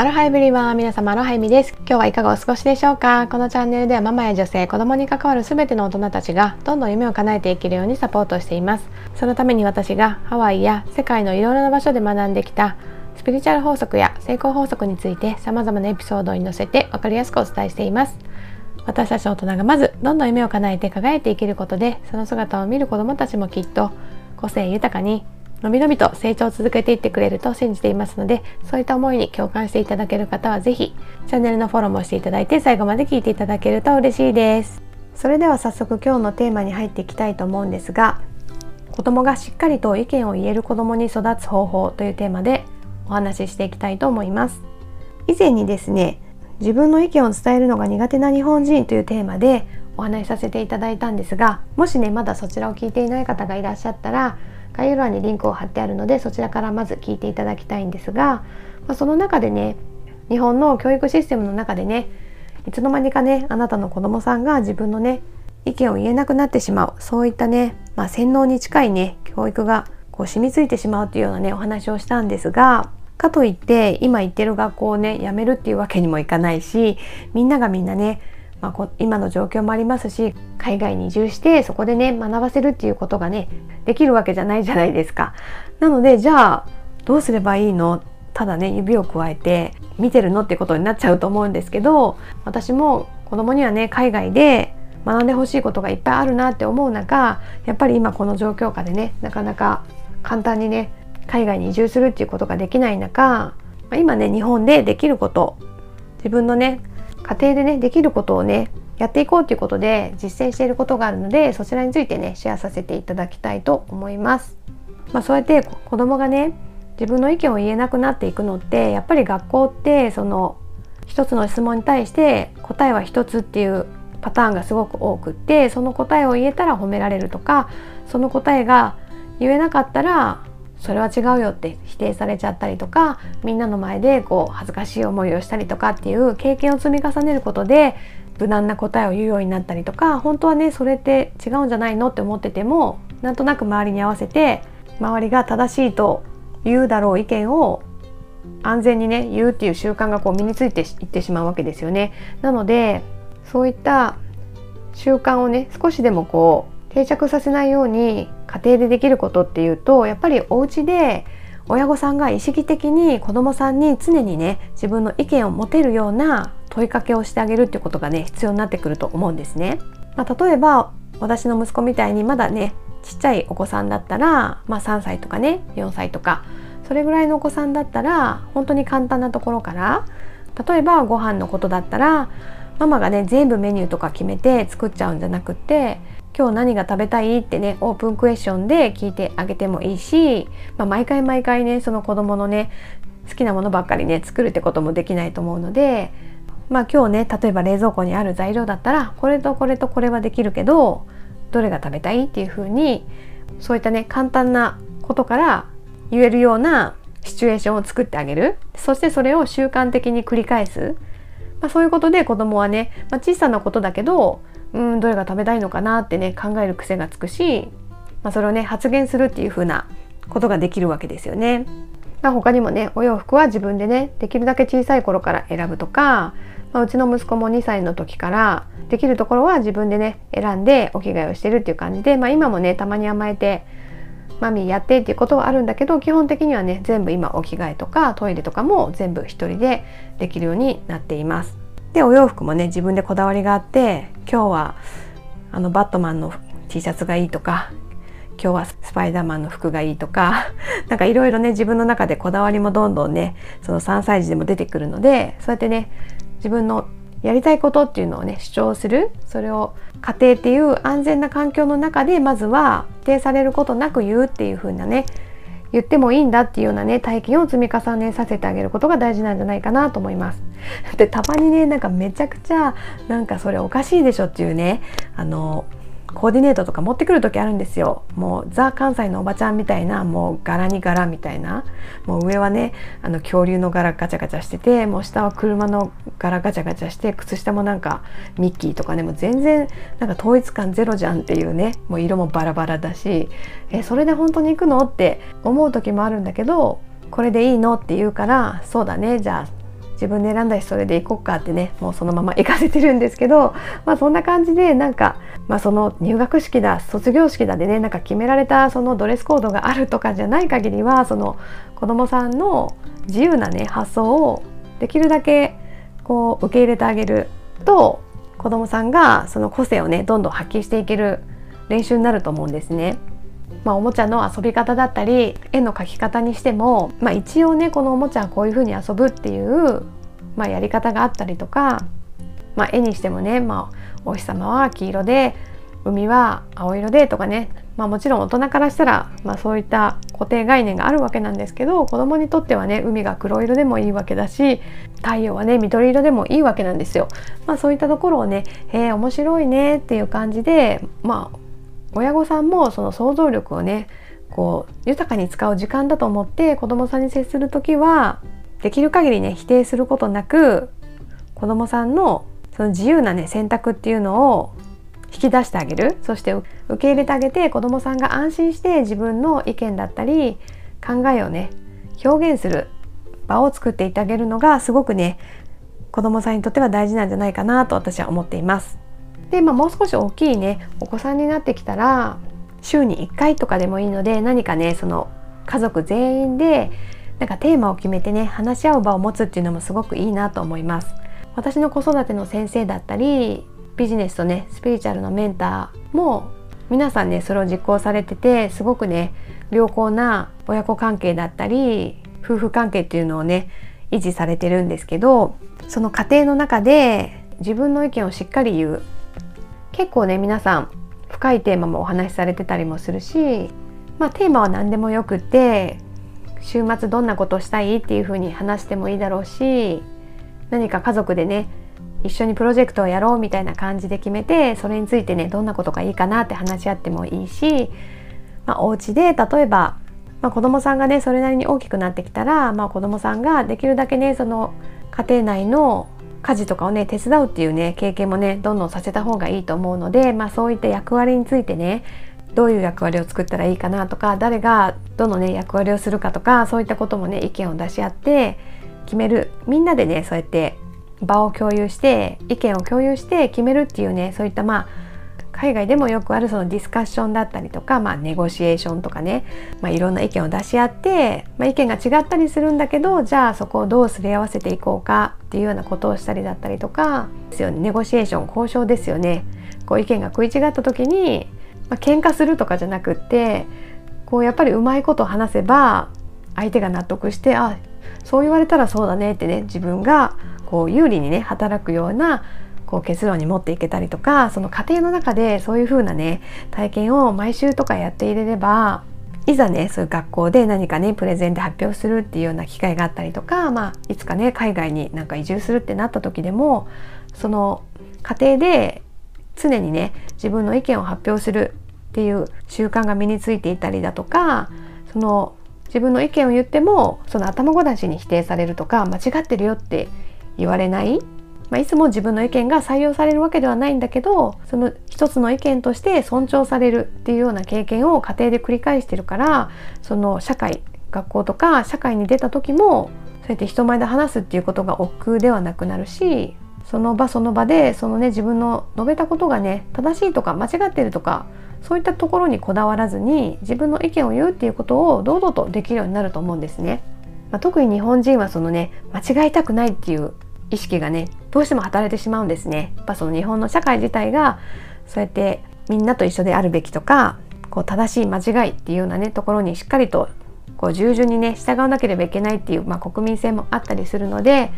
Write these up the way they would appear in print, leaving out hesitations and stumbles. アロハエブリワン、皆様アロハエミです。今日はいかがお過ごしでしょうか。このチャンネルではママや女性、子供に関わる全ての大人たちがどんどん夢を叶えていけるようにサポートしています。そのために私がハワイや世界のいろいろな場所で学んできたスピリチュアル法則や成功法則について様々なエピソードに載せて分かりやすくお伝えしています。私たち大人がまずどんどん夢を叶えて輝いて生きることで、その姿を見る子供たちもきっと個性豊かにのびのびと成長を続けていってくれると信じていますので、そういった思いに共感していただける方はぜひチャンネルのフォローもしていただいて、最後まで聞いていただけると嬉しいです。それでは早速今日のテーマに入っていきたいと思うんですが、子供がしっかりと意見を言える子供に育つ方法というテーマでお話ししていきたいと思います。以前にですね、自分の意見を伝えるのが苦手な日本人というテーマでお話しさせていただいたんですが、もしねまだそちらを聞いていない方がいらっしゃったら概要欄にリンクを貼ってあるので、そちらからまず聞いていただきたいんですが、その中でね、日本の教育システムの中でね、いつの間にかねあなたの子供さんが自分のね意見を言えなくなってしまう、そういったね、洗脳に近いね教育がこう染みついてしまうというようなねお話をしたんですが、かといって今行ってる学校をねやめるっていうわけにもいかないし、みんながみんなね今の状況もありますし、海外に移住してそこでね学ばせるっていうことがねできるわけじゃないじゃないですか。なのでじゃあどうすればいいの、ただね指をくわえて見てるのってことになっちゃうと思うんですけど、私も子供にはね海外で学んでほしいことがいっぱいあるなって思う中、やっぱり今この状況下でねなかなか簡単にね海外に移住するっていうことができない中、今ね日本でできること、自分のね家庭でねできることをねやっていこうということで実践していることがあるので、そちらについてねシェアさせていただきたいと思います。そうやって子供がね自分の意見を言えなくなっていくのって、やっぱり学校ってその一つの質問に対して答えは一つっていうパターンがすごく多くって、その答えを言えたら褒められるとか、その答えが言えなかったらそれは違うよって否定されちゃったりとか、みんなの前でこう恥ずかしい思いをしたりとかっていう経験を積み重ねることで無難な答えを言うようになったりとか、本当はねそれって違うんじゃないのって思ってても、なんとなく周りに合わせて周りが正しいと言うだろう意見を安全にね言うっていう習慣がこう身についていってしまうわけですよね。なのでそういった習慣をね少しでもこう定着させないように家庭でできることっていうと、やっぱりお家で親御さんが意識的に子どもさんに常にね自分の意見を持てるような問いかけをしてあげるっていうことがね必要になってくると思うんですね。例えば私の息子みたいにまだねちっちゃいお子さんだったら、3歳とかね4歳とかそれぐらいのお子さんだったら、本当に簡単なところから、例えばご飯のことだったらママがね全部メニューとか決めて作っちゃうんじゃなくて、今日何が食べたいってねオープンクエスチョンで聞いてあげてもいいし、毎回ねその子供のね好きなものばっかりね作るってこともできないと思うので、今日ね例えば冷蔵庫にある材料だったらこれとこれとこれはできるけどどれが食べたいっていう風に、そういったね簡単なことから言えるようなシチュエーションを作ってあげる。そしてそれを習慣的に繰り返す、そういうことで子供はね、小さなことだけどどれが食べたいのかなってね考える癖がつくし、それをね発言するっていう風なことができるわけですよね。他にもねお洋服は自分でねできるだけ小さい頃から選ぶとか、うちの息子も2歳の時からできるところは自分でね選んでお着替えをしてるっていう感じで、今もねたまに甘えてマミーやってっていうことはあるんだけど、基本的にはね全部今お着替えとかトイレとかも全部一人でできるようになっています。でお洋服もね自分でこだわりがあって、今日はバットマンの T シャツがいいとか、今日はスパイダーマンの服がいいとか、いろいろね自分の中でこだわりもどんどんねその3歳児でも出てくるので、そうやってね自分のやりたいことっていうのをね主張する、それを家庭っていう安全な環境の中でまずは否定されることなく言うっていう風なね、言ってもいいんだっていうようなね体験を積み重ねさせてあげることが大事なんじゃないかなと思います。でたまにねめちゃくちゃそれおかしいでしょっていうねコーディネートとか持ってくる時あるんですよ。もうザ・関西のおばちゃんみたいな、もう柄に柄みたいな、もう上はね恐竜の柄ガチャガチャしてて、もう下は車の柄ガチャガチャして、靴下もミッキーとかね、もう全然統一感ゼロじゃんっていうね、もう色もバラバラだし、それで本当に行くのって思う時もあるんだけど、これでいいのって言うから、そうだねじゃあ自分で選んだしそれで行こっかってね、もうそのまま行かせてるんですけど、まあ、そんな感じでなんか、まあ、その入学式だ卒業式だでね、なんか決められたそのドレスコードがあるとかじゃない限りは、その子どもさんの自由な、ね、発想をできるだけこう受け入れてあげると、子どもさんがその個性をねどんどん発揮していける練習になると思うんですね。まあ、おもちゃの遊び方だったり絵の描き方にしても、まあ、一応ねこのおもちゃはこういう風に遊ぶっていう、まあ、やり方があったりとか、まあ、絵にしてもね、まあ、お日様は黄色で海は青色でとかね、まあ、もちろん大人からしたら、まあ、そういった固定概念があるわけなんですけど、子供にとってはね海が黒色でもいいわけだし、太陽はね緑色でもいいわけなんですよ。まあ、そういったところをね面白いねっていう感じで、まあ親御さんもその想像力をねこう豊かに使う時間だと思って、子どもさんに接する時はできる限りね否定することなく、子どもさんのその自由なね選択っていうのを引き出してあげる、そして受け入れてあげて、子どもさんが安心して自分の意見だったり考えをね表現する場を作っていってあげるのがすごくね子どもさんにとっては大事なんじゃないかなと私は思っています。で、まあ、もう少し大きいねお子さんになってきたら、週に1回とかでもいいので、何かねその家族全員でなんかテーマを決めてね話し合う場を持つっていうのもすごくいいなと思います。私の子育ての先生だったりビジネスとねスピリチュアルのメンターも皆さんねそれを実行されてて、すごくね良好な親子関係だったり夫婦関係っていうのをね維持されてるんですけど、その家庭の中で自分の意見をしっかり言う、結構ね皆さん深いテーマもお話しされてたりもするし、まあ、テーマは何でもよくて、週末どんなことをしたいっていう風に話してもいいだろうし、何か家族でね一緒にプロジェクトをやろうみたいな感じで決めて、それについてねどんなことがいいかなって話し合ってもいいし、まあ、お家で例えば、まあ、子どもさんがねそれなりに大きくなってきたら、まあ、子どもさんができるだけねその家庭内の家事とかをね手伝うっていうね経験もねどんどんさせた方がいいと思うので、まあ、そういった役割についてねどういう役割を作ったらいいかなとか、誰がどのね役割をするかとか、そういったこともね意見を出し合って決める、みんなでねそうやって場を共有して意見を共有して決めるっていうね、そういったまあ海外でもよくあるそのディスカッションだったりとか、まあ、ネゴシエーションとかね、まあ、いろんな意見を出し合って、まあ、意見が違ったりするんだけど、じゃあそこをどうすり合わせていこうかっていうようなことをしたりだったりとかですよね。ネゴシエーション、交渉ですよね。こう意見が食い違った時に、まあ、喧嘩するとかじゃなくって、こうやっぱりうまいこと話せば相手が納得して、あ、そう言われたらそうだねってね、自分がこう有利にね働くようなこう結論に持っていけたりとか、その家庭の中でそういう風なね体験を毎週とかやっていれれば、いざねそういう学校で何かねプレゼンで発表するっていうような機会があったりとか、まあ、いつかね海外になんか移住するってなった時でも、その家庭で常にね自分の意見を発表するっていう習慣が身についていたりだとか、その自分の意見を言ってもその頭ごなしに否定されるとか、間違ってるよって言われない、まあ、いつも自分の意見が採用されるわけではないんだけど、その一つの意見として尊重されるっていうような経験を家庭で繰り返してるから、その社会、学校とか社会に出た時もそうやって人前で話すっていうことが億劫ではなくなるし、その場その場でそのね自分の述べたことがね正しいとか間違ってるとか、そういったところにこだわらずに自分の意見を言うっていうことを堂々とできるようになると思うんですね。まあ、特に日本人はそのね間違いたくないっていう意識がねどうしても働いてしまうんですね。やっぱその日本の社会自体がそうやってみんなと一緒であるべきとか、こう正しい間違いっていうようなねところにしっかりとこう従順にね従わなければいけないっていう、まあ、国民性もあったりするので、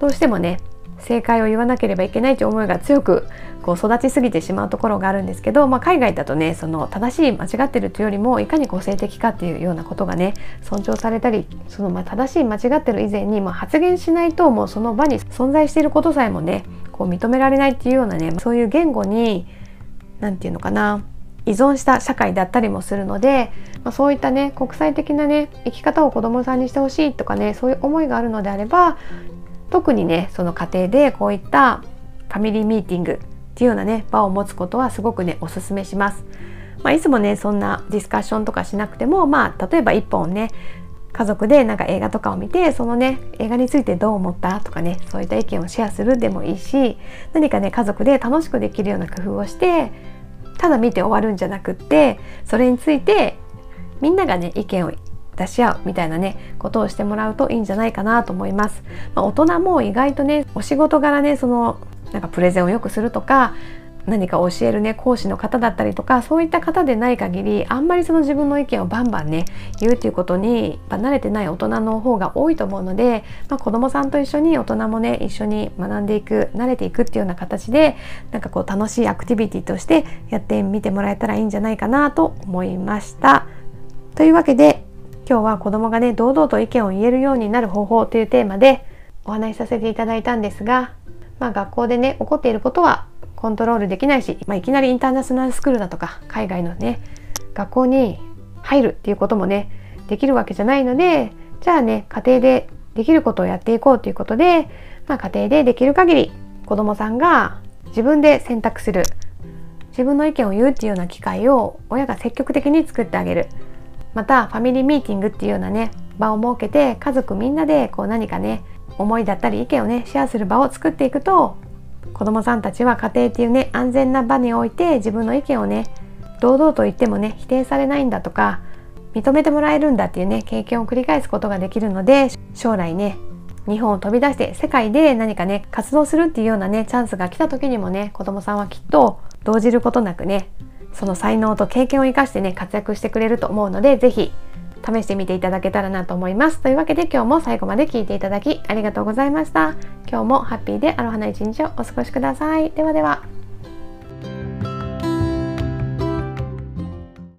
どうしてもね正解を言わなければいけないという思いが強くこう育ちすぎてしまうところがあるんですけど、まあ、海外だとねその正しい間違ってるというよりも、いかに個性的かっていうようなことがね尊重されたり、そのまあ正しい間違ってる以前に、まあ、発言しないともうその場に存在していることさえもねこう認められないっていうようなね、そういう言語に何て言うのかな、依存した社会だったりもするので、まあ、そういったね国際的なね生き方を子どもさんにしてほしいとかね、そういう思いがあるのであれば、特にねその家庭でこういったファミリーミーティングっていうようなね場を持つことはすごくねおすすめします。まあ、いつもねそんなディスカッションとかしなくても、まあ、例えば1本ね家族でなんか映画とかを見て、そのね映画についてどう思ったとかね、そういった意見をシェアするでもいいし、何かね家族で楽しくできるような工夫をして、ただ見て終わるんじゃなくって、それについてみんながね意見を出し合うみたいなねことをしてもらうといいんじゃないかなと思います。まあ、大人も意外とねお仕事柄ね、そのなんかプレゼンをよくするとか、何か教えるね講師の方だったりとか、そういった方でない限り、あんまりその自分の意見をバンバンね言うっていうことに慣れてない大人の方が多いと思うので、まあ、子どもさんと一緒に大人もね一緒に学んでいく、慣れていくっていうような形で、なんかこう楽しいアクティビティとしてやってみてもらえたらいいんじゃないかなと思いました。というわけで今日は子どもがね堂々と意見を言えるようになる方法というテーマでお話しさせていただいたんですが、まあ、学校でね起こっていることはコントロールできないし、まあ、いきなりインターナショナルスクールだとか海外のね学校に入るっていうこともねできるわけじゃないので、じゃあね家庭でできることをやっていこうということで、まあ、家庭でできる限り子どもさんが自分で選択する、自分の意見を言うっていうような機会を親が積極的に作ってあげる。またファミリーミーティングっていうようなね場を設けて、家族みんなでこう何かね思いだったり意見をねシェアする場を作っていくと、子どもさんたちは家庭っていうね安全な場において自分の意見をね堂々と言ってもね否定されないんだとか、認めてもらえるんだっていうね経験を繰り返すことができるので、将来ね日本を飛び出して世界で何かね活動するっていうようなねチャンスが来た時にもね、子どもさんはきっと動じることなくね、その才能と経験を生かしてね活躍してくれると思うので、是非試してみていただけたらなと思います。というわけで今日も最後まで聞いていただきありがとうございました。今日もハッピーでアロハな一日をお過ごしください。ではでは。